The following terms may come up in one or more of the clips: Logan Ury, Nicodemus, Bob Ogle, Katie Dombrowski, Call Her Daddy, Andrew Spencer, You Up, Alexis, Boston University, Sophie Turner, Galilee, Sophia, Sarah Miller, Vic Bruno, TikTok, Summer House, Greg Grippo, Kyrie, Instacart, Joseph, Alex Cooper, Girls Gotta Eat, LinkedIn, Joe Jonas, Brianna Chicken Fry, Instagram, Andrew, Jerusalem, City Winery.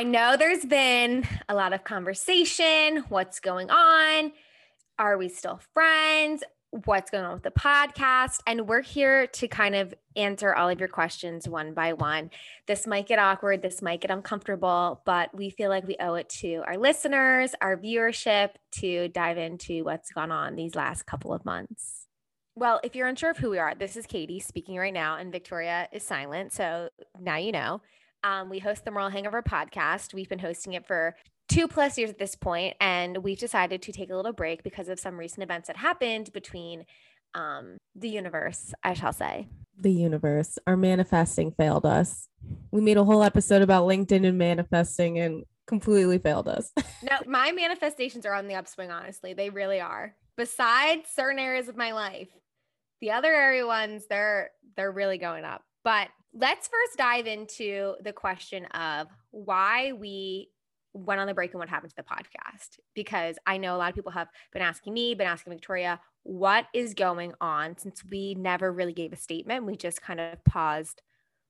I know there's been a lot of conversation. What's going on? Are we still friends? What's going on with the podcast? And we're here to kind of answer all of your questions one by one. This might get awkward. This might get uncomfortable, but we feel like we owe it to our listeners, our viewership, to dive into what's gone on these last couple of months. Well, if you're unsure of who we are, this is Katie speaking right now, and Victoria is silent. So now you know. We host the Moral Hangover podcast. We've been hosting it for 2+ years at this point, and we've decided to take a little break because of some recent events that happened between the universe, I shall say. The universe. Our manifesting failed us. We made a whole episode about LinkedIn and manifesting and completely failed us. No, my manifestations are on the upswing, honestly. They really are. Besides certain areas of my life, the other area ones, they're really going up. But let's first dive into the question of why we went on the break and what happened to the podcast, because I know a lot of people have been asking me, been asking Victoria, what is going on, since we never really gave a statement. We just kind of paused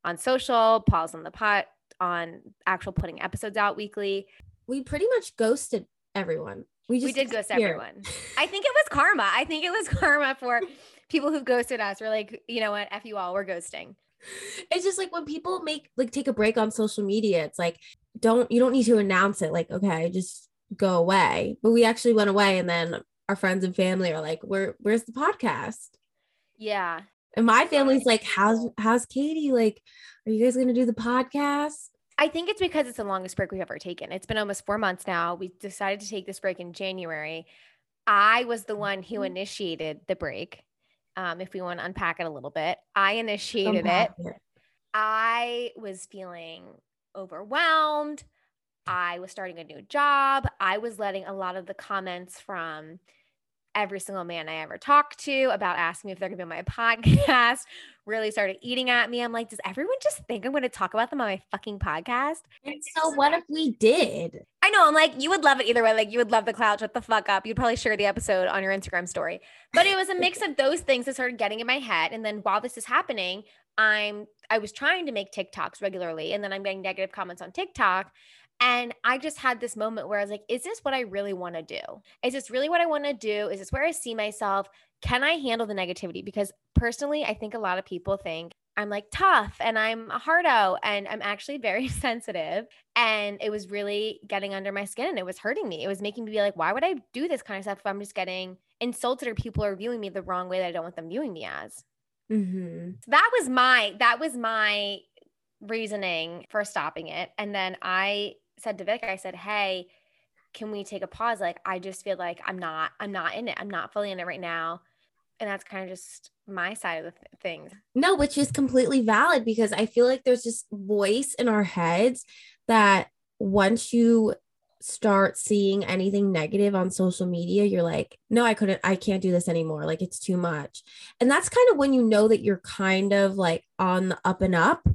on social, paused on the pot, on actual putting episodes out weekly. We pretty much ghosted everyone. We did ghost everyone. I think it was karma. I think it was karma for people who ghosted us. We're like, you know what? F you all, we're ghosting. It's just like when people take a break on social media, it's like, you don't need to announce it. Like, okay, just go away. But we actually went away, and then our friends and family are like, where's the podcast? Yeah. And my family's like, how's Katie? Like, are you guys going to do the podcast? I think it's because it's the longest break we've ever taken. It's been almost 4 months now. We decided to take this break in January. I was the one who initiated the break. If we want to unpack it a little bit, I initiated it. I was feeling overwhelmed. I was starting a new job. I was letting a lot of the comments from every single man I ever talked to about asking me if they're going to be on my podcast really started eating at me. I'm like, does everyone just think I'm going to talk about them on my fucking podcast? And so what if we did? I know. I'm like, you would love it either way. Like, you would love the clout. Shut the fuck up. You'd probably share the episode on your Instagram story. But it was a mix of those things that started getting in my head. And then while this is happening, I was trying to make TikToks regularly, and then I'm getting negative comments on TikTok. And I just had this moment where I was like, is this what I really want to do? Is this really what I want to do? Is this where I see myself? Can I handle the negativity? Because personally, I think a lot of people think I'm like tough and I'm a hardo, and I'm actually very sensitive. And it was really getting under my skin, and it was hurting me. It was making me be like, why would I do this kind of stuff if I'm just getting insulted or people are viewing me the wrong way that I don't want them viewing me as? Mm-hmm. So that was my reasoning for stopping it. And then I said to Vic, I said, hey, can we take a pause? Like, I just feel like I'm not in it. I'm not fully in it right now. And that's kind of just my side of the things. No, which is completely valid, because I feel like there's this voice in our heads that once you start seeing anything negative on social media, you're like, no, I can't do this anymore. Like, it's too much. And that's kind of when you know that you're kind of like on the up and up,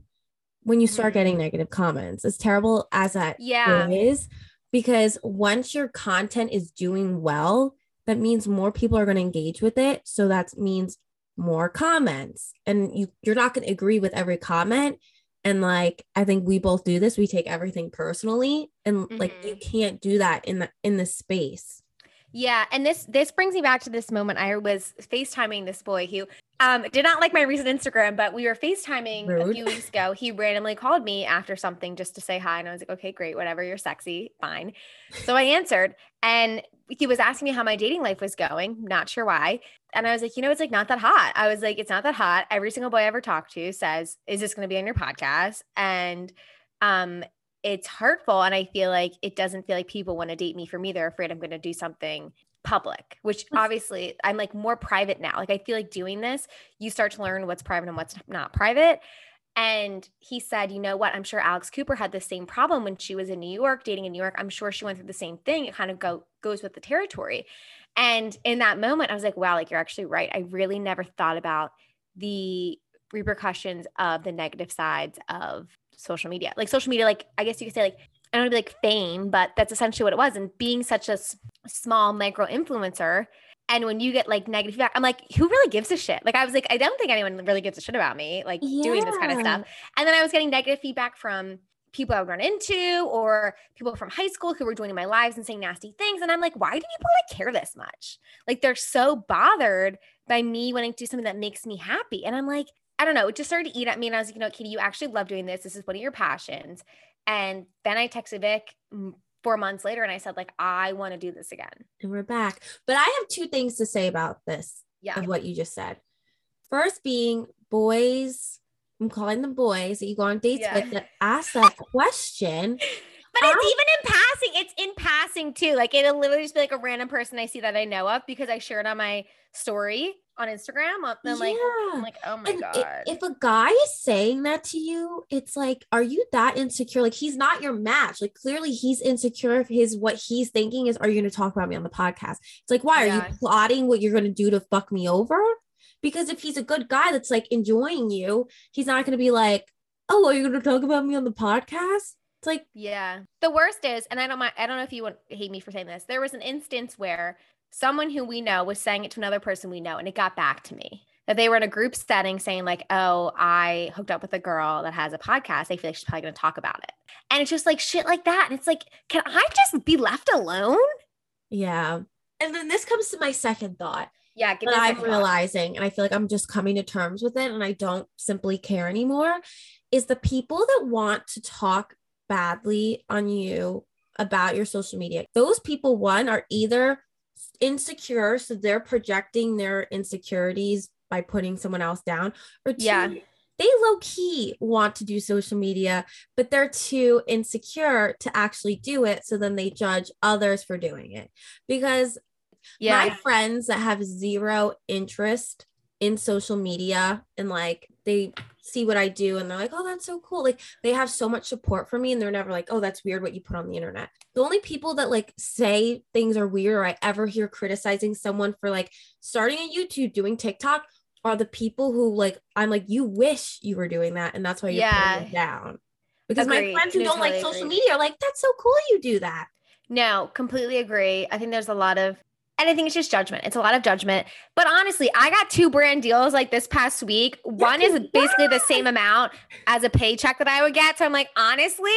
when you start getting negative comments, as terrible as that is, because once your content is doing well, that means more people are going to engage with it. So that means more comments, and you're not going to agree with every comment. And like, I think we both do this. We take everything personally, and like, you can't do that in the space. Yeah. And this brings me back to this moment. I was FaceTiming this boy who did not like my recent Instagram, but we were FaceTiming a few weeks ago. He randomly called me after something just to say hi. And I was like, okay, great, whatever. You're sexy. Fine. So I answered, and he was asking me how my dating life was going. Not sure why. And I was like, it's like not that hot. I was like, it's not that hot. Every single boy I ever talked to says, is this going to be on your podcast? And, it's hurtful. And I feel like it doesn't feel like people want to date me for me. They're afraid I'm going to do something public, which obviously I'm like more private now. Like, I feel like doing this, you start to learn what's private and what's not private. And he said, you know what? I'm sure Alex Cooper had the same problem when she was in New York, dating in New York. I'm sure she went through the same thing. It kind of goes with the territory. And in that moment, I was like, wow, like, you're actually right. I really never thought about the repercussions of the negative sides of social media. Like, social media, like, I guess you could say, like, I don't want to be like fame, but that's essentially what it was. And being such a small micro influencer, and when you get like negative feedback, I'm like, who really gives a shit? Like, I was like, I don't think anyone really gives a shit about me, like doing this kind of stuff. And then I was getting negative feedback from people I would run into or people from high school who were joining my lives and saying nasty things. And I'm like, why do people like care this much? Like, they're so bothered by me wanting to do something that makes me happy. And I'm like, I don't know, it just started to eat at me. And I was like, you know, Katie, you actually love doing this. This is one of your passions. And then I texted Vic 4 months later and I said, like, I want to do this again. And we're back. But I have two things to say about this, of what you just said. First being boys, I'm calling them boys that you go on dates with that ask that question. But it's in passing too. Like, it'll literally just be like a random person I see that I know of because I shared on my story on Instagram. I'm like, oh my God. If a guy is saying that to you, it's like, are you that insecure? Like, he's not your match. Like, clearly he's insecure. If what he's thinking is, are you going to talk about me on the podcast? It's like, why are you plotting what you're going to do to fuck me over? Because if he's a good guy that's like enjoying you, he's not going to be like, oh, are you going to talk about me on the podcast? It's like, yeah. The worst is, and I don't know if you would hate me for saying this. There was an instance where someone who we know was saying it to another person we know, and it got back to me that they were in a group setting saying like, oh, I hooked up with a girl that has a podcast. I feel like she's probably going to talk about it. And it's just like shit like that. And it's like, can I just be left alone? Yeah. And then this comes to my second thought. Yeah, but I'm realizing, and I feel like I'm just coming to terms with it and I don't simply care anymore, is the people that want to talk badly on you about your social media. Those people, one, are either insecure, so they're projecting their insecurities by putting someone else down, or two, they low-key want to do social media, but they're too insecure to actually do it, so then they judge others for doing it. Because my friends that have zero interest in social media and like they see what I do and they're like, oh, that's so cool. Like, they have so much support for me and they're never like, oh, that's weird what you put on the internet. The only people that like say things are weird or I ever hear criticizing someone for like starting a YouTube, doing TikTok are the people who like, I'm like, you wish you were doing that. And that's why you're putting it down. Because my friends who don't like social media are like, that's so cool you do that. No, completely agree. I think there's a lot of, and I think it's just judgment. It's a lot of judgment. But honestly, I got 2 brand deals like this past week. One is basically the same amount as a paycheck that I would get. So I'm like, honestly,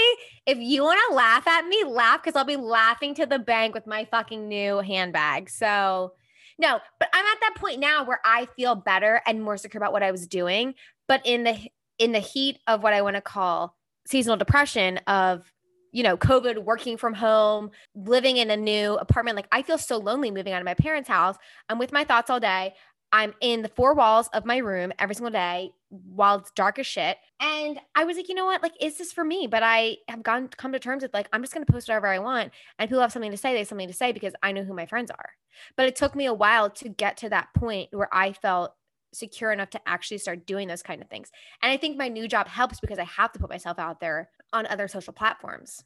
if you want to laugh at me, laugh, because I'll be laughing to the bank with my fucking new handbag. So no, but I'm at that point now where I feel better and more secure about what I was doing. But in the heat of what I want to call seasonal depression of, you know, COVID, working from home, living in a new apartment. Like, I feel so lonely moving out of my parents' house. I'm with my thoughts all day. I'm in the 4 walls of my room every single day while it's dark as shit. And I was like, you know what? Like, is this for me? But I have come to terms with like, I'm just going to post whatever I want. And people have something to say. They have something to say because I know who my friends are. But it took me a while to get to that point where I felt secure enough to actually start doing those kind of things. And I think my new job helps because I have to put myself out there on other social platforms.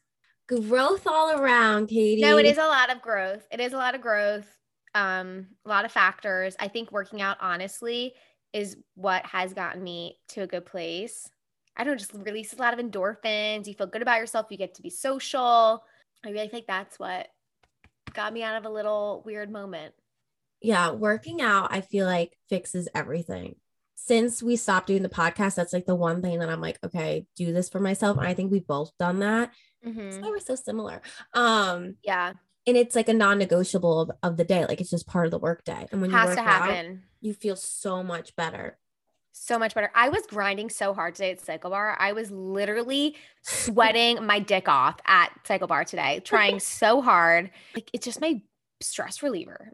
Growth all around, Katie. No, it is a lot of growth. It is a lot of growth. A lot of factors. I think working out honestly is what has gotten me to a good place. I don't know, just release a lot of endorphins. You feel good about yourself. You get to be social. I really think that's what got me out of a little weird moment. Yeah, working out, I feel like fixes everything. Since we stopped doing the podcast, that's like the one thing that I'm like, okay, do this for myself. And I think we've both done that. Mm-hmm. That's why we're so similar. Yeah. And it's like a non-negotiable of the day. Like, it's just part of the work day. And when you work out, you feel so much better. So much better. I was grinding so hard today at Cycle Bar. I was literally sweating my dick off at Cycle Bar today, trying so hard. Like, it's just my stress reliever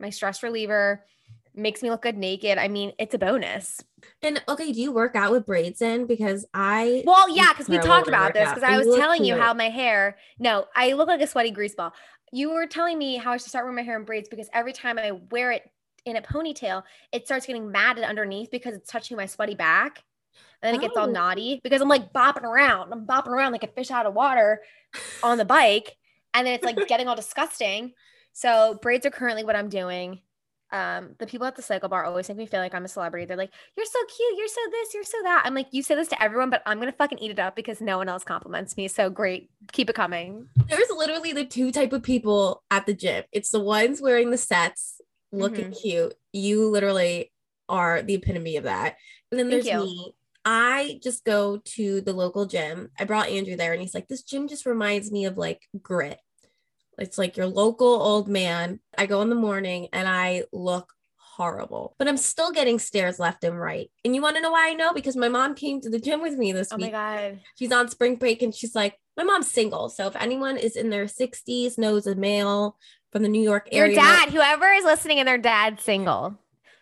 makes me look good naked. I mean, it's a bonus. And okay, do you work out with braids in? Because because we talked about this, because I was telling you how my hair, no, I look like a sweaty grease ball. You were telling me how I should start wearing my hair in braids because every time I wear it in a ponytail, it starts getting matted underneath because it's touching my sweaty back. And then it gets all knotty because I'm like bopping around. I'm bopping around like a fish out of water on the bike. And then it's like getting all disgusting. So braids are currently what I'm doing. The people at the Cycle Bar always make me feel like I'm a celebrity. They're like, you're so cute. You're so this, you're so that. I'm like, you say this to everyone, but I'm going to fucking eat it up because no one else compliments me. So great. Keep it coming. There's literally the 2 type of people at the gym. It's the ones wearing the sets looking cute. You literally are the epitome of that. And then there's me. I just go to the local gym. I brought Andrew there and he's like, this gym just reminds me of like grit. It's like your local old man. I go in the morning and I look horrible, but I'm still getting stares left and right. And you want to know why I know? Because my mom came to the gym with me this week. Oh my God. She's on spring break and she's like, my mom's single. So if anyone is in their 60s, knows a male from the New York area. Your dad, whoever is listening and their dad's single.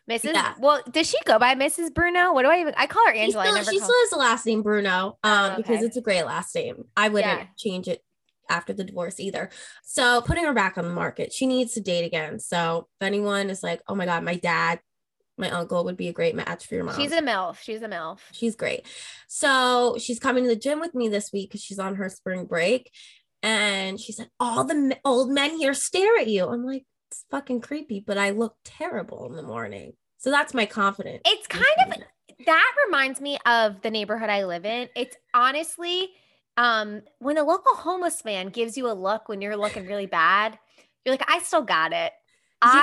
Mrs. Yeah. Well, does she go by Mrs. Bruno? What do I even? I call her Angela. She still has the last name Bruno okay. because it's a great last name. I wouldn't change it after the divorce either. So putting her back on the market, she needs to date again. So if anyone is like, oh my God, my dad, my uncle would be a great match for your mom. She's a MILF. She's a MILF. She's great. So she's coming to the gym with me this week because she's on her spring break. And she said, all the old men here stare at you. I'm like, it's fucking creepy, but I look terrible in the morning. So that's my confidence. It's kind of, that reminds me of the neighborhood I live in. It's honestly, when a local homeless man gives you a look when you're looking really bad, you're like, I still got it. You're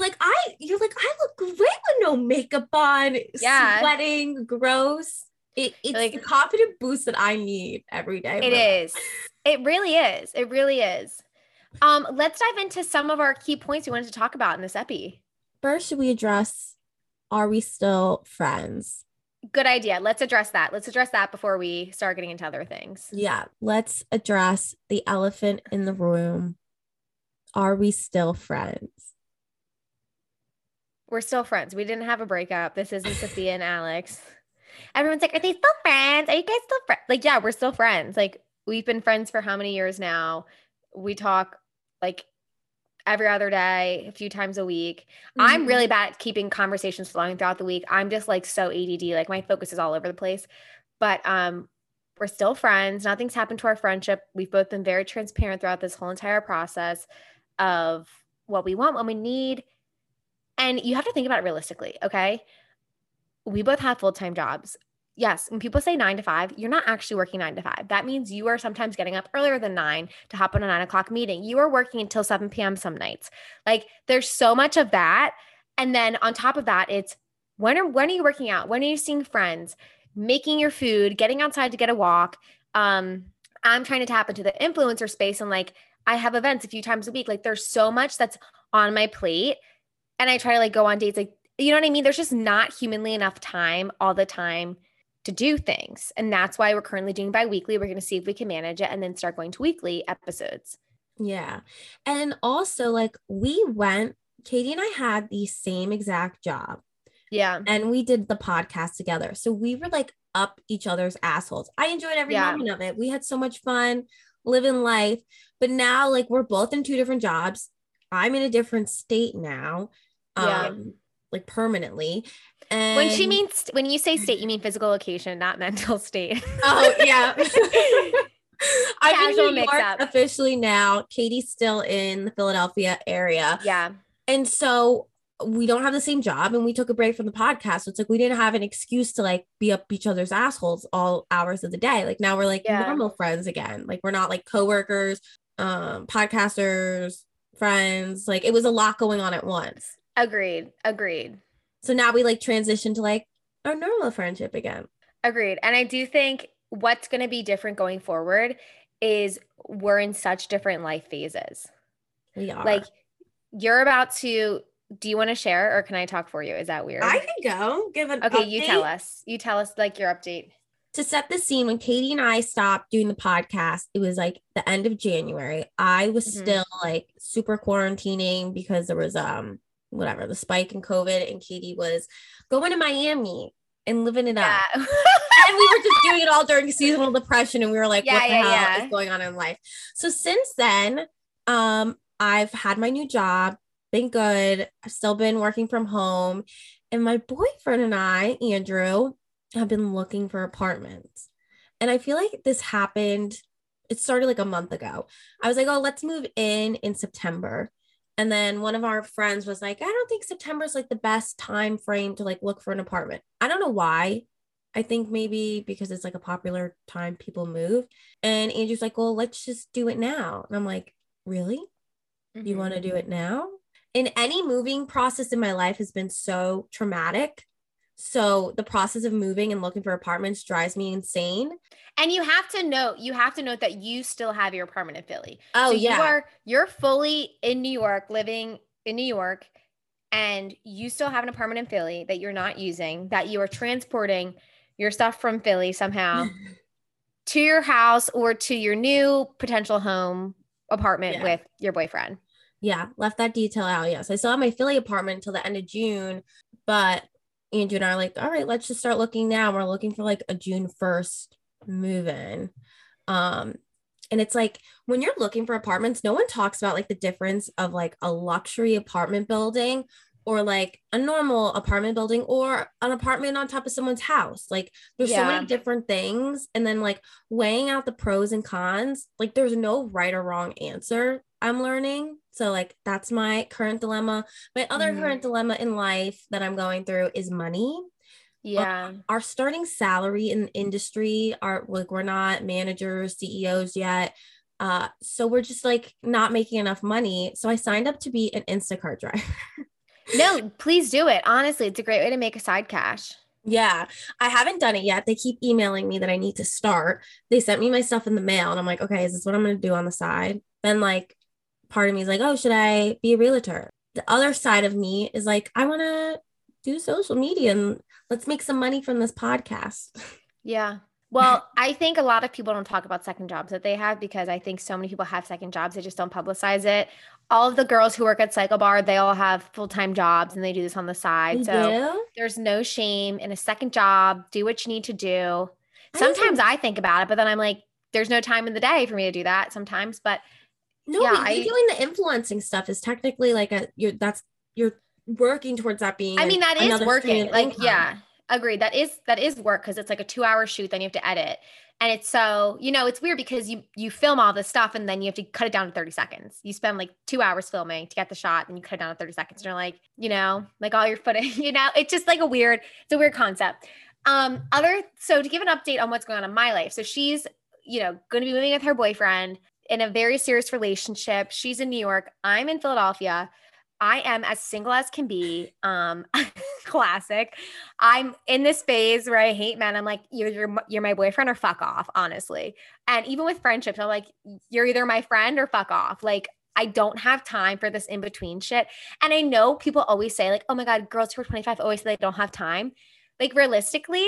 like, I look great with no makeup on, sweating, gross. It's like, the confident boost that I need every day. It really is. Let's dive into some of our key points we wanted to talk about in this epi. First, should we address, are we still friends? Good idea. Let's address that. Let's address that before we start getting into other things. Yeah. Let's address the elephant in the room. Are we still friends? We're still friends. We didn't have a breakup. This isn't Sophia and Alex. Everyone's like, are they still friends? Are you guys still friends? Like, yeah, we're still friends. Like, we've been friends for how many years now? We talk like every other day, a few times a week. Mm-hmm. I'm really bad at keeping conversations flowing throughout the week. I'm just like so ADD, like my focus is all over the place, but we're still friends. Nothing's happened to our friendship. We've both been very transparent throughout this whole entire process of what we want, what we need. And you have to think about it realistically. Okay. We both have full-time jobs. Yes, when people say 9 to 5, you're not actually working 9 to 5. That means you are sometimes getting up earlier than 9 to hop on a 9 o'clock meeting. You are working until 7 p.m. some nights. Like, there's so much of that. And then on top of that, it's when are you working out? When are you seeing friends? Making your food, getting outside to get a walk. I'm trying to tap into the influencer space. And like, I have events a few times a week. Like, there's so much that's on my plate. And I try to like go on dates. Like, you know what I mean? There's just not humanly enough time all the time to do things. And that's why we're currently doing bi-weekly. We're going to see if we can manage it and then start going to weekly episodes. Yeah. And also, like, Katie and I had the same exact job. Yeah. And we did the podcast together. So we were like up each other's assholes. I enjoyed every moment of it. We had so much fun living life. But now, like, we're both in two different jobs. I'm in a different state now. Like permanently. And when she means, when you say state, you mean physical location, not mental state. Oh yeah. I'm in New York officially now. Katie's still in the Philadelphia area. Yeah. And so we don't have the same job and we took a break from the podcast. So it's like, we didn't have an excuse to like be up each other's assholes all hours of the day. Like now we're like normal friends again. Like we're not like coworkers, podcasters, friends. Like it was a lot going on at once. Agreed. So now we like transition to like our normal friendship again. Agreed. And I do think what's going to be different going forward is we're in such different life phases. We are. Like you're about to, do you want to share or can I talk for you? Is that weird? I can go give an update. You tell us. You tell us like your update. To set the scene, when Katie and I stopped doing the podcast, it was like the end of January. I was still like super quarantining because there was, the spike in COVID, and Katie was going to Miami and living it up. And we were just doing it all during seasonal depression. And we were like, what the hell is going on in life? So since then, I've had my new job, been good. I've still been working from home. And my boyfriend and I, Andrew, have been looking for apartments. And I feel like this happened. It started like a month ago. I was like, oh, let's move in September. And then one of our friends was like, I don't think September is like the best time frame to like look for an apartment. I don't know why. I think maybe because it's like a popular time people move. And Andrew's like, well, let's just do it now. And I'm like, really? Mm-hmm. You want to do it now? And any moving process in my life has been so traumatic. So the process of moving and looking for apartments drives me insane. And you have to note that you still have your apartment in Philly. Oh, so yeah. You're fully in New York, living in New York, and you still have an apartment in Philly that you're not using, that you are transporting your stuff from Philly somehow to your house or to your new potential home apartment with your boyfriend. Yeah. Left that detail out. Yeah. So I still have my Philly apartment until the end of June, but Andrew and I are like, all right, let's just start looking now. We're looking for like a June 1st move in. And it's like, when you're looking for apartments, no one talks about like the difference of like a luxury apartment building or like a normal apartment building or an apartment on top of someone's house. Like there's so many different things. And then like weighing out the pros and cons, like there's no right or wrong answer, I'm learning. So like, that's my current dilemma. My other current dilemma in life that I'm going through is money. Yeah. Our starting salary in the industry are like, we're not managers, CEOs yet. So we're just like not making enough money. So I signed up to be an Instacart driver. No, please do it. Honestly, it's a great way to make a side cash. Yeah. I haven't done it yet. They keep emailing me that I need to start. They sent me my stuff in the mail and I'm like, okay, is this what I'm going to do on the side? Then like part of me is like, oh, should I be a realtor? The other side of me is like, I want to do social media and let's make some money from this podcast. Yeah. Well, I think a lot of people don't talk about second jobs that they have because I think so many people have second jobs. They just don't publicize it. All of the girls who work at Cycle Bar, they all have full-time jobs and they do this on the side. There's no shame in a second job. Do what you need to do. Sometimes I think about it, but then I'm like, there's no time in the day for me to do that sometimes. But no, yeah, you're doing the influencing stuff is technically like you're working towards that being. I mean, that is working. Like, yeah. Agreed. That is work because it's like a 2-hour shoot, then you have to edit. And it's so, it's weird because you film all this stuff and then you have to cut it down to 30 seconds. You spend like 2 hours filming to get the shot and you cut it down to 30 seconds. And you're like, like all your footage, it's just like it's a weird concept. So to give an update on what's going on in my life. So she's, going to be moving with her boyfriend in a very serious relationship. She's in New York. I'm in Philadelphia. I am as single as can be. Classic. I'm in this phase where I hate men. I'm like, you're my boyfriend or fuck off, honestly. And even with friendships, I'm like, you're either my friend or fuck off. Like, I don't have time for this in between shit. And I know people always say like, oh my God, girls who are 25 always say they don't have time. Like realistically,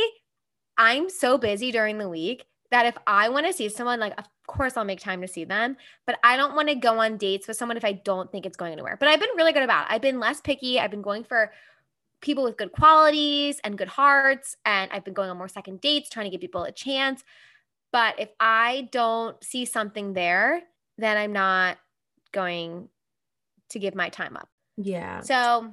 I'm so busy during the week that if I want to see someone, like, of course I'll make time to see them, but I don't want to go on dates with someone if I don't think it's going anywhere. But I've been really good about it. I've been less picky. I've been going for people with good qualities and good hearts. And I've been going on more second dates, trying to give people a chance. But if I don't see something there, then I'm not going to give my time up. Yeah. So...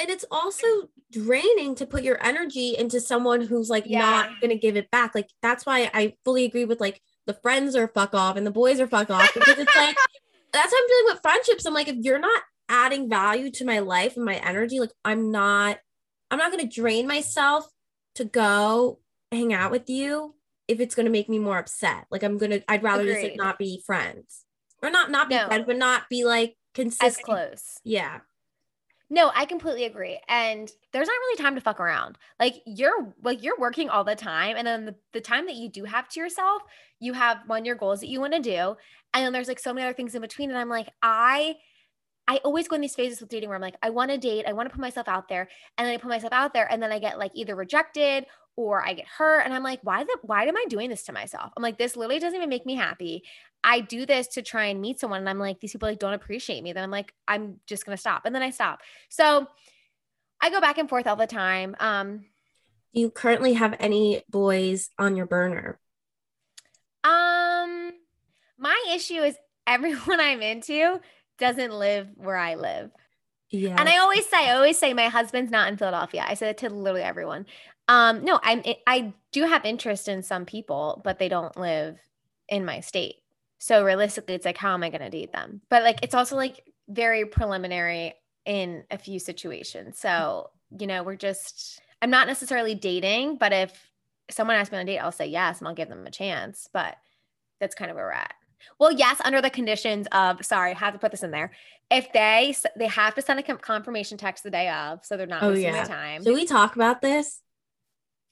And it's also draining to put your energy into someone who's like not going to give it back. Like, that's why I fully agree with like the friends are fuck off and the boys are fuck off, because it's like, that's how I'm feeling with friendships. I'm like, if you're not adding value to my life and my energy, like I'm not going to drain myself to go hang out with you if it's going to make me more upset. Like I'd rather just like not be friends or not be friends, but not be like consistent. As close. Yeah. No, I completely agree. And there's not really time to fuck around. Like you're working all the time. And then the time that you do have to yourself, you have your goals that you want to do. And then there's like so many other things in between. And I'm like, I always go in these phases with dating where I'm like, I want to date. I want to put myself out there. And then I put myself out there and then I get like either rejected or I get hurt. And I'm like, why am I doing this to myself? I'm like, this literally doesn't even make me happy. I do this to try and meet someone. And I'm like, these people like don't appreciate me. Then I'm like, I'm just going to stop. And then I stop. So I go back and forth all the time. Do you currently have any boys on your burner? My issue is everyone I'm into doesn't live where I live. Yeah. And I always say my husband's not in Philadelphia. I say that to literally everyone. No, I do have interest in some people, but they don't live in my state. So realistically, it's like, how am I going to date them? But like, it's also like very preliminary in a few situations. So, I'm not necessarily dating, but if someone asks me on a date, I'll say yes, and I'll give them a chance, but that's kind of where we're at. Well, yes, under the conditions of, sorry, I have to put this in there. If they have to send a confirmation text the day of, so they're not wasting my time. Should we talk about this?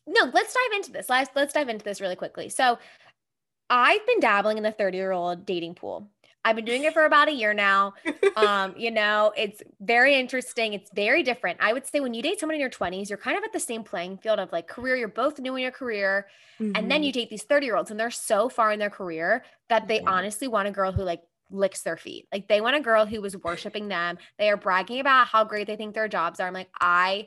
No, let's dive into this. Let's dive into this really quickly. So I've been dabbling in the 30-year-old dating pool. I've been doing it for about a year now. You know, it's very interesting. It's very different. I would say when you date someone in your 20s, you're kind of at the same playing field of like career. You're both new in your career. Mm-hmm. And then you date these 30-year-olds and they're so far in their career that they honestly want a girl who like licks their feet. Like they want a girl who was worshiping them. They are bragging about how great they think their jobs are. I'm like, I'm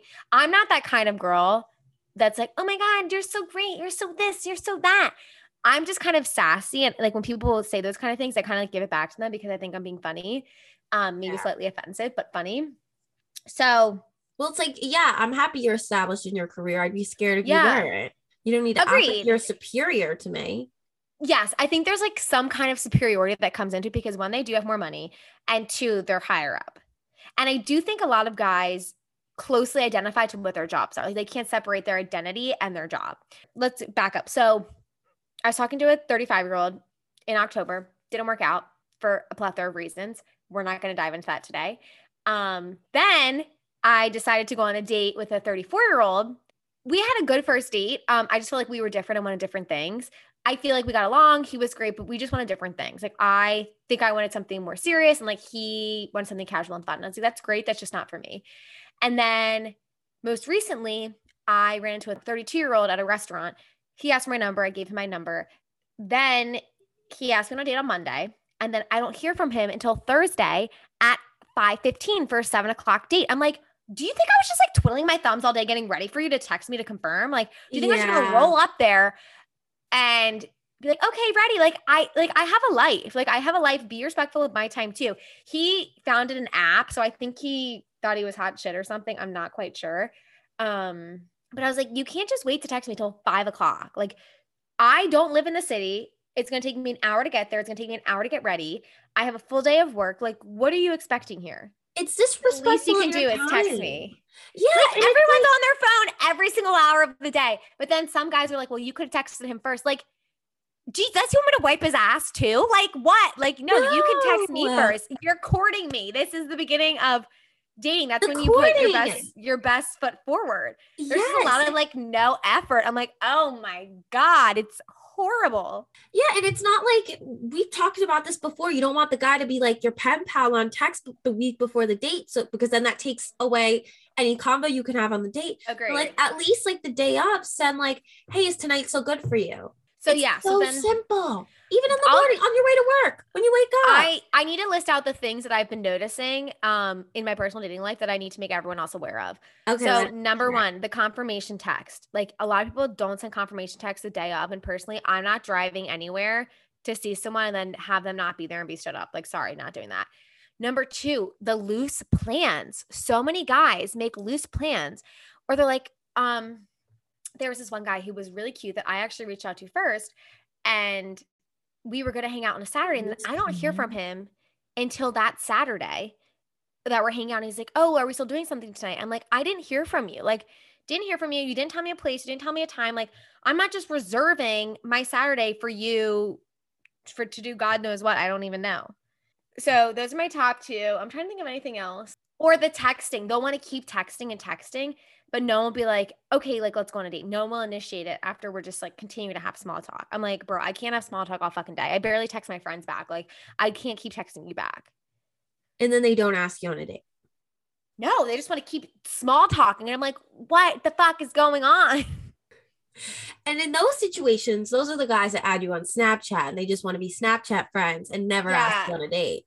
not that kind of girl that's like, oh my God, you're so great. You're so this, you're so that. I'm just kind of sassy. And like when people say those kind of things, I kind of like give it back to them because I think I'm being funny, maybe slightly offensive, but funny. So, well, it's like, yeah, I'm happy you're established in your career. I'd be scared if you weren't. You don't need to act like you're superior to me. Yes. I think there's like some kind of superiority that comes into it because one, they do have more money, and two, they're higher up. And I do think a lot of guys closely identify to what their jobs are. Like they can't separate their identity and their job. Let's back up. So I was talking to a 35-year-old in October, didn't work out for a plethora of reasons. We're not going to dive into that today. Then I decided to go on a date with a 34-year-old. We had a good first date. I just feel like we were different and wanted different things. I feel like we got along. He was great, but we just wanted different things. Like I think I wanted something more serious and like he wanted something casual and fun. And I was like, that's great. That's just not for me. And then most recently I ran into a 32-year-old at a restaurant. He asked for my number. I gave him my number. Then he asked me on a date on Monday. And then I don't hear from him until Thursday at 5:15 for a 7:00 date. I'm like, do you think I was just like twiddling my thumbs all day getting ready for you to text me to confirm? Like, do you think I was going to roll up there and be like, okay, ready? Like I have a life. Like I have a life. Be respectful of my time too. He founded an app. So I think he thought he was hot shit or something. I'm not quite sure. But I was like, you can't just wait to text me till 5:00. Like, I don't live in the city. It's going to take me an hour to get there. It's going to take me an hour to get ready. I have a full day of work. Like, what are you expecting here? It's disrespectful. The least you can do is text me. Yeah. Like, everyone's on their phone every single hour of the day. But then some guys are like, well, you could have texted him first. Like, geez, that's you want me to wipe his ass too? Like, what? Like, no, you can text me first. You're courting me. This is the beginning of dating. That's when you put your best foot forward. There's a lot of like no effort. I'm like, oh my God, it's horrible. Yeah. And it's not like we've talked about this before. You don't want the guy to be like your pen pal on text the week before the date. So, because then that takes away any convo you can have on the date. Agreed. But like at least like the day up send like, hey, is tonight so good for you? So it's so then, simple. Even in the morning, on your way to work, when you wake up. I need to list out the things that I've been noticing in my personal dating life that I need to make everyone else aware of. Okay. So number one, the confirmation text. Like a lot of people don't send confirmation texts the day of. And personally, I'm not driving anywhere to see someone and then have them not be there and be stood up. Like, sorry, not doing that. Number two, the loose plans. So many guys make loose plans or they're like, there was this one guy who was really cute that I actually reached out to first and we were going to hang out on a Saturday and I don't hear from him until that Saturday that we're hanging out. And he's like, oh, are we still doing something tonight? I'm like, I didn't hear from you. Like didn't hear from you. You didn't tell me a place. You didn't tell me a time. Like I'm not just reserving my Saturday for you to do God knows what. I don't even know. So those are my top two. I'm trying to think of anything else. Or the texting. They'll want to keep texting and texting, but no one will be like, okay, like let's go on a date. No one will initiate it after we're just like continuing to have small talk. I'm like, bro, I can't have small talk all fucking day. I barely text my friends back. Like I can't keep texting you back. And then they don't ask you on a date. No, they just want to keep small talking. And I'm like, what the fuck is going on? And in those situations, those are the guys that add you on Snapchat and they just want to be Snapchat friends and never ask you on a date.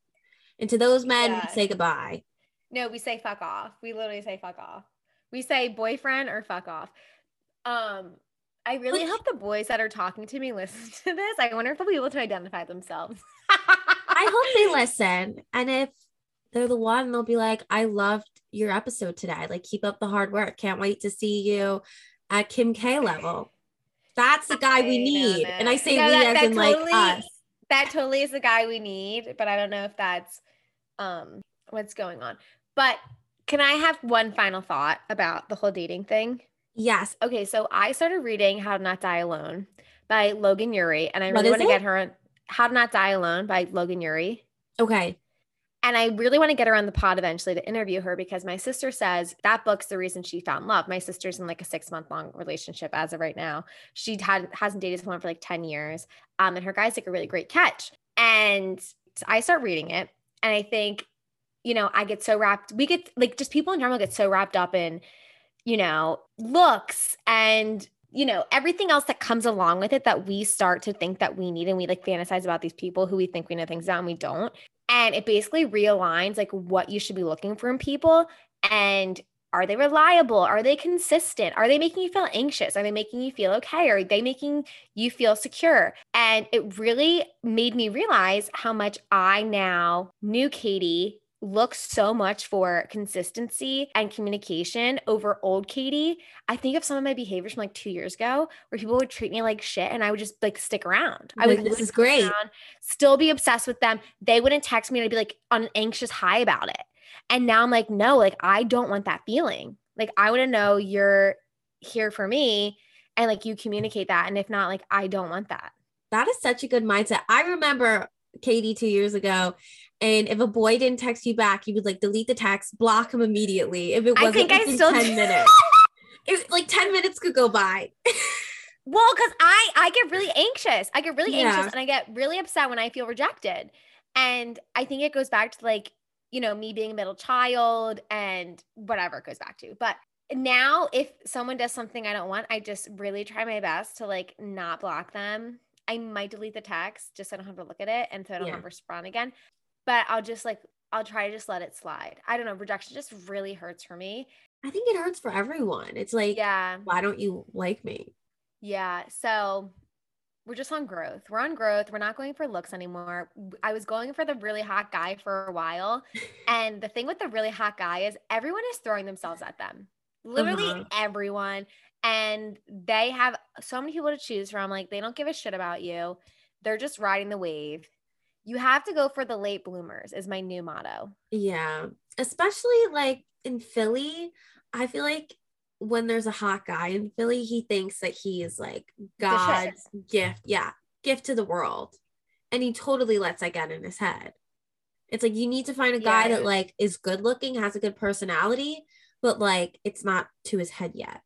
And to those men, we say goodbye. No, we say fuck off. We literally say fuck off. We say boyfriend or fuck off. I really hope the boys that are talking to me listen to this. I wonder if they'll be able to identify themselves. I hope they listen. And if they're the one, they'll be like, I loved your episode today. Like, keep up the hard work. Can't wait to see you at Kim K level. That's the guy we need. And I say as in totally, like us. That totally is the guy we need. But I don't know if that's what's going on. But can I have one final thought about the whole dating thing? Yes. Okay. So I started reading How to Not Die Alone by Logan Ury. And I really want to get her on How to Not Die Alone by Logan Ury. Okay. And I really want to get her on the pod eventually to interview her, because my sister says that book's the reason she found love. My sister's in like a 6-month long relationship as of right now. She hasn't dated someone for like 10 years. And her guy's like a really great catch. And I start reading it, and I think, you know, I get so wrapped. We get like, just people in general get so wrapped up in, you know, looks and, you know, everything else that comes along with it that we start to think that we need. And we like fantasize about these people who we think we know things about and we don't. And it basically realigns like what you should be looking for in people. And are they reliable? Are they consistent? Are they making you feel anxious? Are they making you feel okay? Are they making you feel secure? And it really made me realize how much I now knew Katie looks so much for consistency and communication over old Katie. I think of some of my behaviors from like 2 years ago where people would treat me like shit and I would just like stick around. I would still be obsessed with them. They wouldn't text me and I'd be like on an anxious high about it. And now I'm like, no, like I don't want that feeling. Like I want to know you're here for me and like you communicate that. And if not, like I don't want that. That is such a good mindset. I remember Katie 2 years ago. And if a boy didn't text you back, you would like delete the text, block him immediately. If it wasn't, I think I still 10 minutes. It, like 10 minutes could go by. Well, because I get really anxious. I get really anxious and I get really upset when I feel rejected. And I think it goes back to like, you know, me being a middle child and whatever it goes back to. But now if someone does something I don't want, I just really try my best to like not block them. I might delete the text just so I don't have to look at it and so I don't have to respond again. But I'll just like, I'll try to just let it slide. I don't know. Rejection just really hurts for me. I think it hurts for everyone. It's like, why don't you like me? Yeah. So we're just on growth. We're on growth. We're not going for looks anymore. I was going for the really hot guy for a while. And the thing with the really hot guy is everyone is throwing themselves at them. Literally everyone. And they have so many people to choose from. Like they don't give a shit about you. They're just riding the wave. You have to go for the late bloomers is my new motto. Yeah. Especially like in Philly, I feel like when there's a hot guy in Philly, he thinks that he is like God's gift. Yeah. Gift to the world. And he totally lets that get in his head. It's like, you need to find a guy that like is good looking, has a good personality, but like, it's not to his head yet.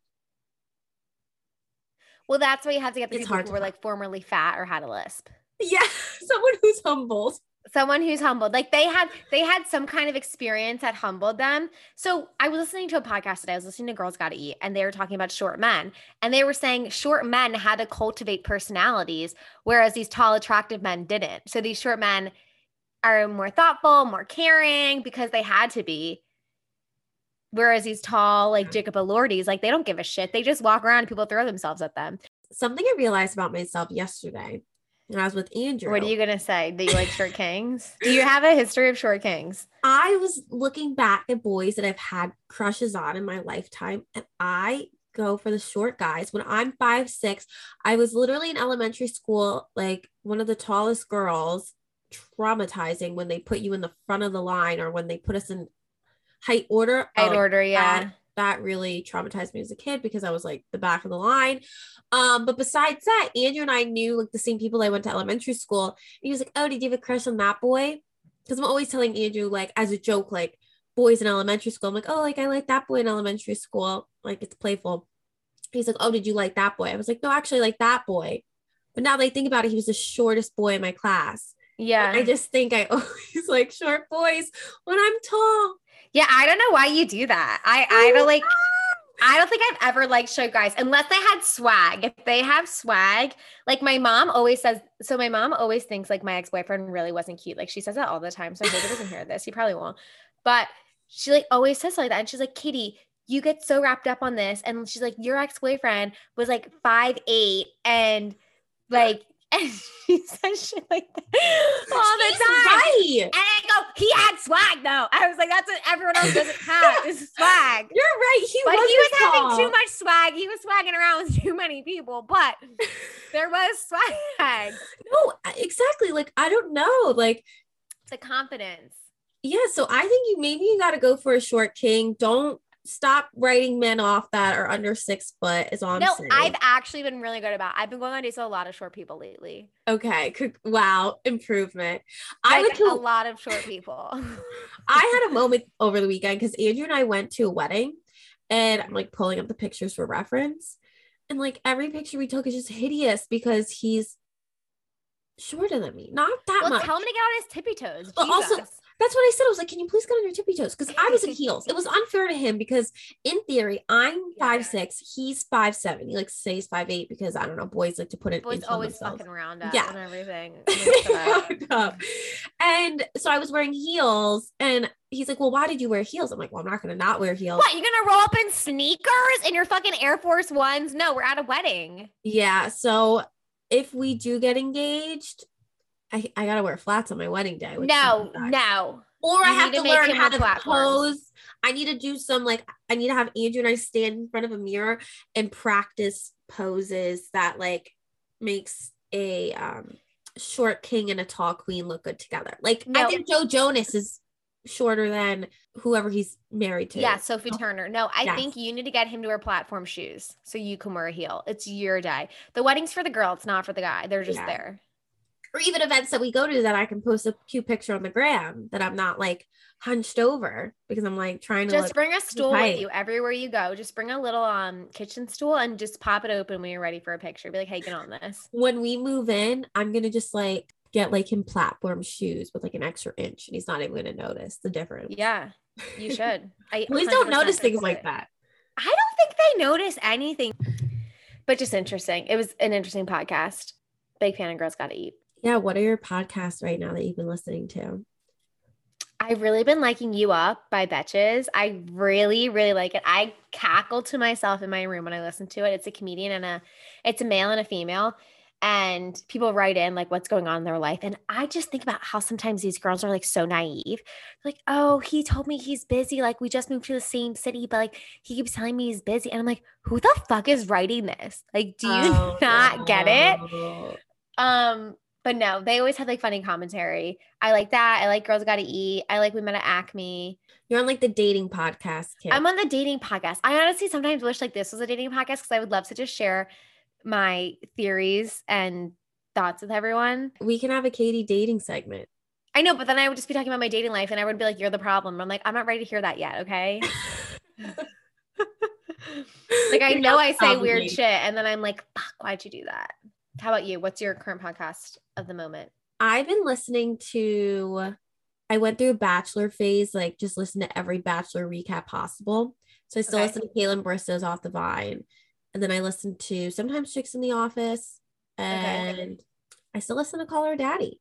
Well, that's why you have to get the people who were like formerly fat or had a lisp. Yeah. Someone who's humbled. Someone who's humbled. Like they had some kind of experience that humbled them. So I was listening to a podcast today. I was listening to Girls Gotta Eat, and they were talking about short men. And they were saying short men had to cultivate personalities, whereas these tall, attractive men didn't. So these short men are more thoughtful, more caring because they had to be. Whereas these tall, like Jacob Elordi's, like they don't give a shit. They just walk around and people throw themselves at them. Something I realized about myself yesterday. And I was with Andrew. What are you going to say? Do you like short kings? Do you have a history of short kings? I was looking back at boys that I've had crushes on in my lifetime. And I go for the short guys. When I'm 5'6", I was literally in elementary school, like one of the tallest girls. Traumatizing when they put you in the front of the line or when they put us in height order. That really traumatized me as a kid because I was like the back of the line. But besides that, Andrew and I knew like the same people I went to elementary school. And he was like, oh, did you have a crush on that boy? Because I'm always telling Andrew, like as a joke, like boys in elementary school. I'm like, oh, like I like that boy in elementary school. Like it's playful. He's like, oh, did you like that boy? I was like, no, actually I like that boy. But now that I think about it, he was the shortest boy in my class. Yeah. And I just think I always like short boys when I'm tall. Yeah, I don't know why you do that. I don't think I've ever liked short guys unless they had swag. If they have swag, like my mom always says, so my mom always thinks like my ex-boyfriend really wasn't cute. Like she says that all the time. So I hope he doesn't hear this. He probably won't. But she like always says like that. And she's like, Katie, you get so wrapped up on this. And she's like, your ex-boyfriend was like 5'8" and like, and she says shit like that all the time. Right. And I go, he had swag though. I was like, that's what everyone else doesn't have is swag. You're right. He was having too much swag. He was swagging around with too many people, but there was swag. No, exactly. Like, I don't know. Like the confidence. Yeah. So I think you got to go for a short king. Don't stop writing men off that are under 6 foot is all I'm saying. No, I've actually been really good about it. I've been going on dates with a lot of short people lately. Okay. Wow. Improvement. I like a lot of short people. I had a moment over the weekend because Andrew and I went to a wedding and I'm like pulling up the pictures for reference. And like every picture we took is just hideous because he's shorter than me. Not that much. Tell him to get on his tippy toes. But also, that's what I said. I was like, can you please get on your tippy toes? Because I was in heels. It was unfair to him because in theory, I'm 5'6", he's 5'7". He like says 5'8" because I don't know, boys like to put it. Boys always fucking round up and everything. And so I was wearing heels and he's like, well, why did you wear heels? I'm like, well, I'm not going to not wear heels. What, you're going to roll up in sneakers in your fucking Air Force Ones? No, we're at a wedding. Yeah. So if we do get engaged, I gotta wear flats on my wedding day. No. Or I have to learn how to pose. I need to do some, like, I need to have Andrew and I stand in front of a mirror and practice poses that like makes a short king and a tall queen look good together. Like, no. I think Joe Jonas is shorter than whoever he's married to. Yeah, Sophie Turner. No, I think you need to get him to wear platform shoes so you can wear a heel. It's your day. The wedding's for the girl. It's not for the guy. They're just there. Or even events that we go to that I can post a cute picture on the gram that I'm not like hunched over because I'm like trying to just bring a stool with you everywhere you go. Just bring a little kitchen stool and just pop it open when you're ready for a picture. Be like, hey, get on this. When we move in, I'm going to just like get like him platform shoes with like an extra inch and he's not even going to notice the difference. Yeah, you should. Please don't notice things like that. I don't think they notice anything, but just interesting. It was an interesting podcast. Big fan of Girls Gotta Eat. Yeah, what are your podcasts right now that you've been listening to? I've really been liking You Up by Betches. I really, really like it. I cackle to myself in my room when I listen to it. It's a comedian and it's a male and a female. And people write in like what's going on in their life. And I just think about how sometimes these girls are like so naive. Like, oh, he told me he's busy. Like we just moved to the same city, but like he keeps telling me he's busy. And I'm like, who the fuck is writing this? Like, do you not get it? But no, they always have like funny commentary. I like that. I like Girls Gotta Eat. I like We Met at Acme. You're on like the dating podcast, kid. I'm on the dating podcast. I honestly sometimes wish like this was a dating podcast because I would love to just share my theories and thoughts with everyone. We can have a Katie dating segment. I know, but then I would just be talking about my dating life and I would be like, you're the problem. I'm like, I'm not ready to hear that yet. Okay. Like I know I say weird shit and then I'm like, fuck, why'd you do that? How about you? What's your current podcast of the moment? I've been listening to, I went through a Bachelor phase, like just listen to every Bachelor recap possible. So I still listen to Caitlin Bristow's Off the Vine. And then I listen to sometimes Chicks in the Office. And I still listen to Call Her Daddy.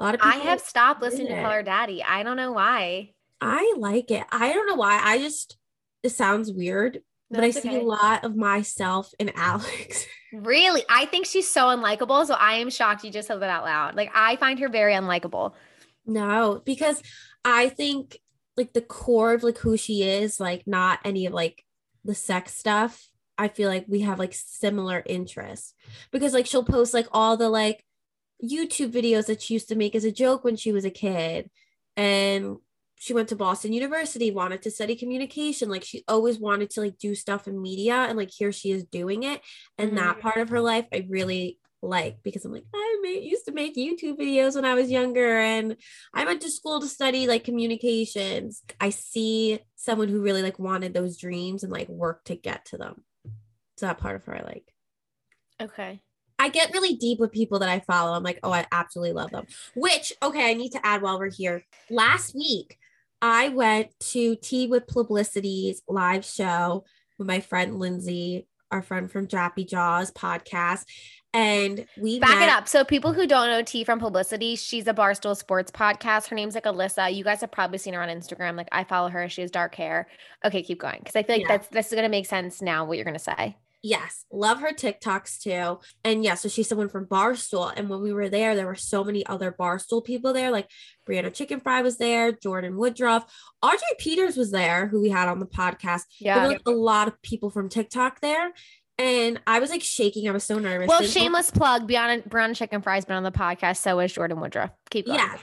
A lot of people. I have stopped listening to Call Her Daddy. I don't know why. I like it. I don't know why. I just, it sounds weird. But I see a lot of myself in Alex. Really? I think she's so unlikable. So I am shocked you just said that out loud. Like I find her very unlikable. No, because I think like the core of like who she is, like not any of like the sex stuff. I feel like we have like similar interests because like she'll post like all the like YouTube videos that she used to make as a joke when she was a kid. And she went to Boston University, wanted to study communication. Like she always wanted to like do stuff in media and like here she is doing it. And that part of her life, I really like because I'm like, used to make YouTube videos when I was younger and I went to school to study like communications. I see someone who really like wanted those dreams and like worked to get to them. So that part of her I like. Okay. I get really deep with people that I follow. I'm like, oh, I absolutely love them. Which, okay, I need to add while we're here. Last week, I went to Tea with Publicity's live show with my friend Lindsay, our friend from Jappy Jaws podcast. And we back it up. So people who don't know Tea from Publicity, she's a Barstool Sports podcast. Her name's like Alyssa. You guys have probably seen her on Instagram. Like I follow her. She has dark hair. Okay, keep going. Because I feel like this is going to make sense now what you're going to say. Yes. Love her TikToks too. And yeah, so she's someone from Barstool. And when we were there, there were so many other Barstool people there. Like Brianna Chicken Fry was there, Jordan Woodruff, RJ Peters was there, who we had on the podcast. Yeah. There were like a lot of people from TikTok there. And I was like shaking. I was so nervous. Well, shameless plug. Brianna Chicken Fry's been on the podcast. So is Jordan Woodruff. Keep going. Yeah.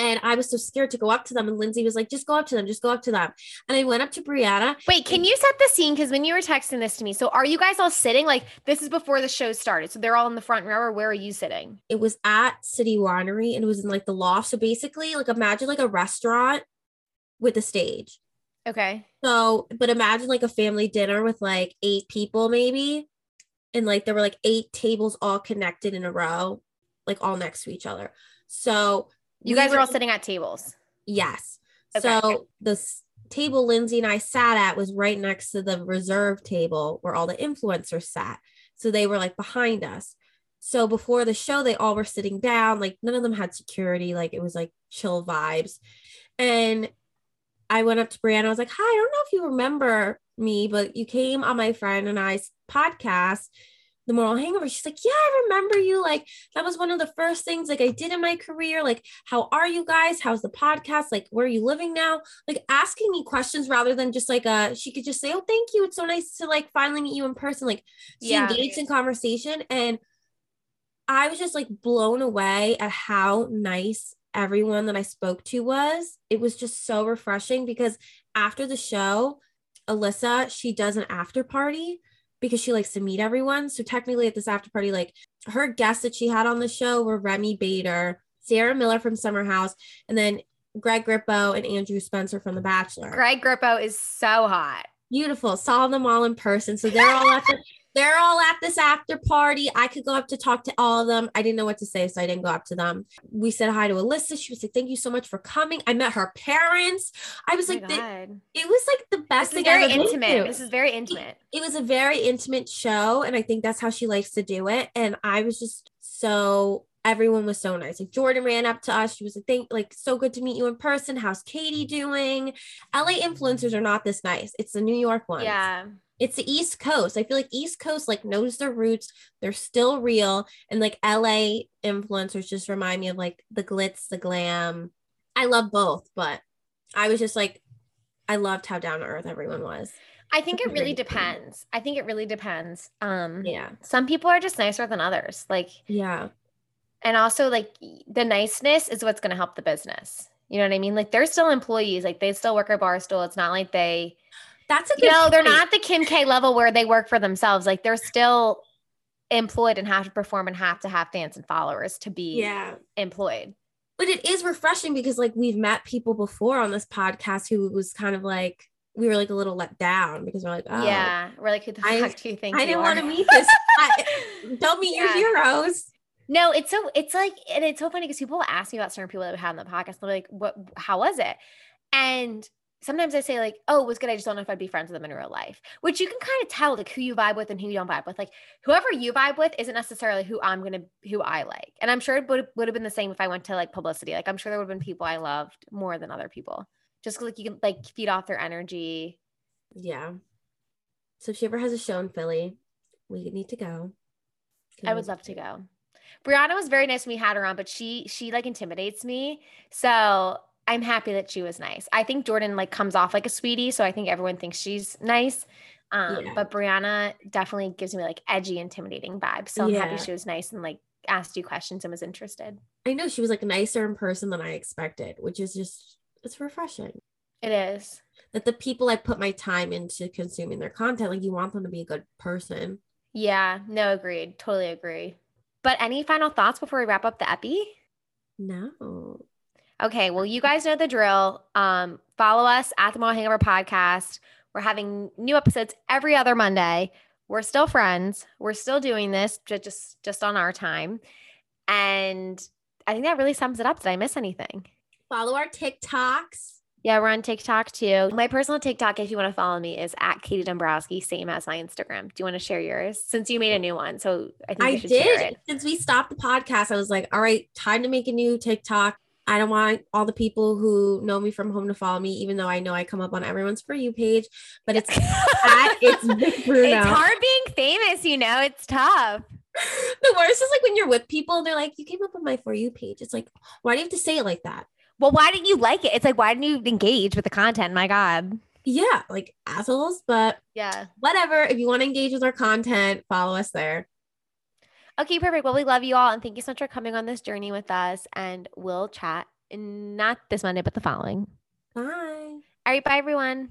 And I was so scared to go up to them. And Lindsay was like, just go up to them. Just go up to them. And I went up to Brianna. Wait, can you set the scene? Because when you were texting this to me, so are you guys all sitting? Like, this is before the show started. So they're all in the front row, or where are you sitting? It was at City Winery, and it was in like the loft. So basically, like, imagine like a restaurant with a stage. Okay. So, but imagine like a family dinner with like 8 people maybe. And like, there were like 8 tables all connected in a row, like all next to each other. So you guys were all sitting at tables. Yes. Okay. So the table Lindsay and I sat at was right next to the reserve table where all the influencers sat. So they were like behind us. So before the show, they all were sitting down. Like, none of them had security. Like, it was like chill vibes. And I went up to Brianna. I was like, hi, I don't know if you remember me, but you came on my friend and I's podcast, The Moral Hangover. She's like, yeah, I remember you. Like, that was one of the first things like I did in my career. Like, how are you guys? How's the podcast? Like, where are you living now? Like, asking me questions rather than just like, she could just say, oh, thank you. It's so nice to like finally meet you in person. Like, she engaged in conversation. And I was just like blown away at how nice everyone that I spoke to was. It was just so refreshing, because after the show, Alyssa, she does an after party because she likes to meet everyone. So technically at this after party, like, her guests that she had on the show were Remy Bader, Sarah Miller from Summer House, and then Greg Grippo and Andrew Spencer from The Bachelor. Greg Grippo is so hot. Beautiful. Saw them all in person. So they're all at this after party. I could go up to talk to all of them. I didn't know what to say, so I didn't go up to them. We said hi to Alyssa. She was like, thank you so much for coming. I met her parents. I was it was like the best thing I've ever been to. This is very intimate. It was a very intimate show, and I think that's how she likes to do it. And I was just so, everyone was so nice. Like, Jordan ran up to us. She was like, so good to meet you in person. How's Katie doing? LA influencers are not this nice. It's the New York ones. Yeah. It's the East Coast. I feel like East Coast like knows their roots. They're still real. And like LA influencers just remind me of like the glitz, the glam. I love both, but I was just like, I loved how down to earth everyone was. I think it really depends. Yeah. Some people are just nicer than others. Like, yeah. And also like the niceness is what's going to help the business. You know what I mean? Like, they're still employees. Like, they still work at Barstool. It's not like they... That's a good point. They're not the Kim K level where they work for themselves. Like, they're still employed and have to perform and have to have fans and followers to be employed. But it is refreshing, because like, we've met people before on this podcast who was kind of like, we were like a little let down, because we're like, oh yeah, we're like, who the fuck do you think I didn't want to meet this. Don't meet your heroes. No, it's so funny, because people ask me about certain people that we had on the podcast. They're like, how was it? And sometimes I say like, oh, it was good. I just don't know if I'd be friends with them in real life, which you can kind of tell like who you vibe with and who you don't vibe with. Like, whoever you vibe with isn't necessarily who I like. And I'm sure it would have been the same if I went to like publicity. Like, I'm sure there would have been people I loved more than other people, just 'cause like you can like feed off their energy. Yeah. So if she ever has a show in Philly, we need to go. I would love to go. Brianna was very nice when we had her on, but she like intimidates me. So I'm happy that she was nice. I think Jordan like comes off like a sweetie, so I think everyone thinks she's nice. But Brianna definitely gives me like edgy, intimidating vibes. So I'm happy she was nice and like asked you questions and was interested. I know she was like nicer in person than I expected, which is just, it's refreshing. It is. That the people I put my time into consuming their content, like you want them to be a good person. Yeah, no, agreed. Totally agree. But any final thoughts before we wrap up the epi? No. Okay, well, you guys know the drill. Follow us at the Moral Hangover Podcast. We're having new episodes every other Monday. We're still friends. We're still doing this just on our time. And I think that really sums it up. Did I miss anything? Follow our TikToks. Yeah, we're on TikTok too. My personal TikTok, if you want to follow me, is at Katie Dombrowski, same as my Instagram. Do you want to share yours? Since you made a new one, so I think I should share it. Since we stopped the podcast, I was like, all right, time to make a new TikTok. I don't want all the people who know me from home to follow me, even though I know I come up on everyone's For You page, but it's it's Vic Bruno. It's hard being famous, you know, it's tough. The worst is like when you're with people and they're like, you came up on my For You page. It's like, why do you have to say it like that? Well, why didn't you like it? It's like, why didn't you engage with the content? My God. Yeah. Like assholes, but yeah, whatever. If you want to engage with our content, follow us there. Okay, perfect. Well, we love you all. And thank you so much for coming on this journey with us. And we'll chat Not this Monday, but the following. Bye. All right. Bye, everyone.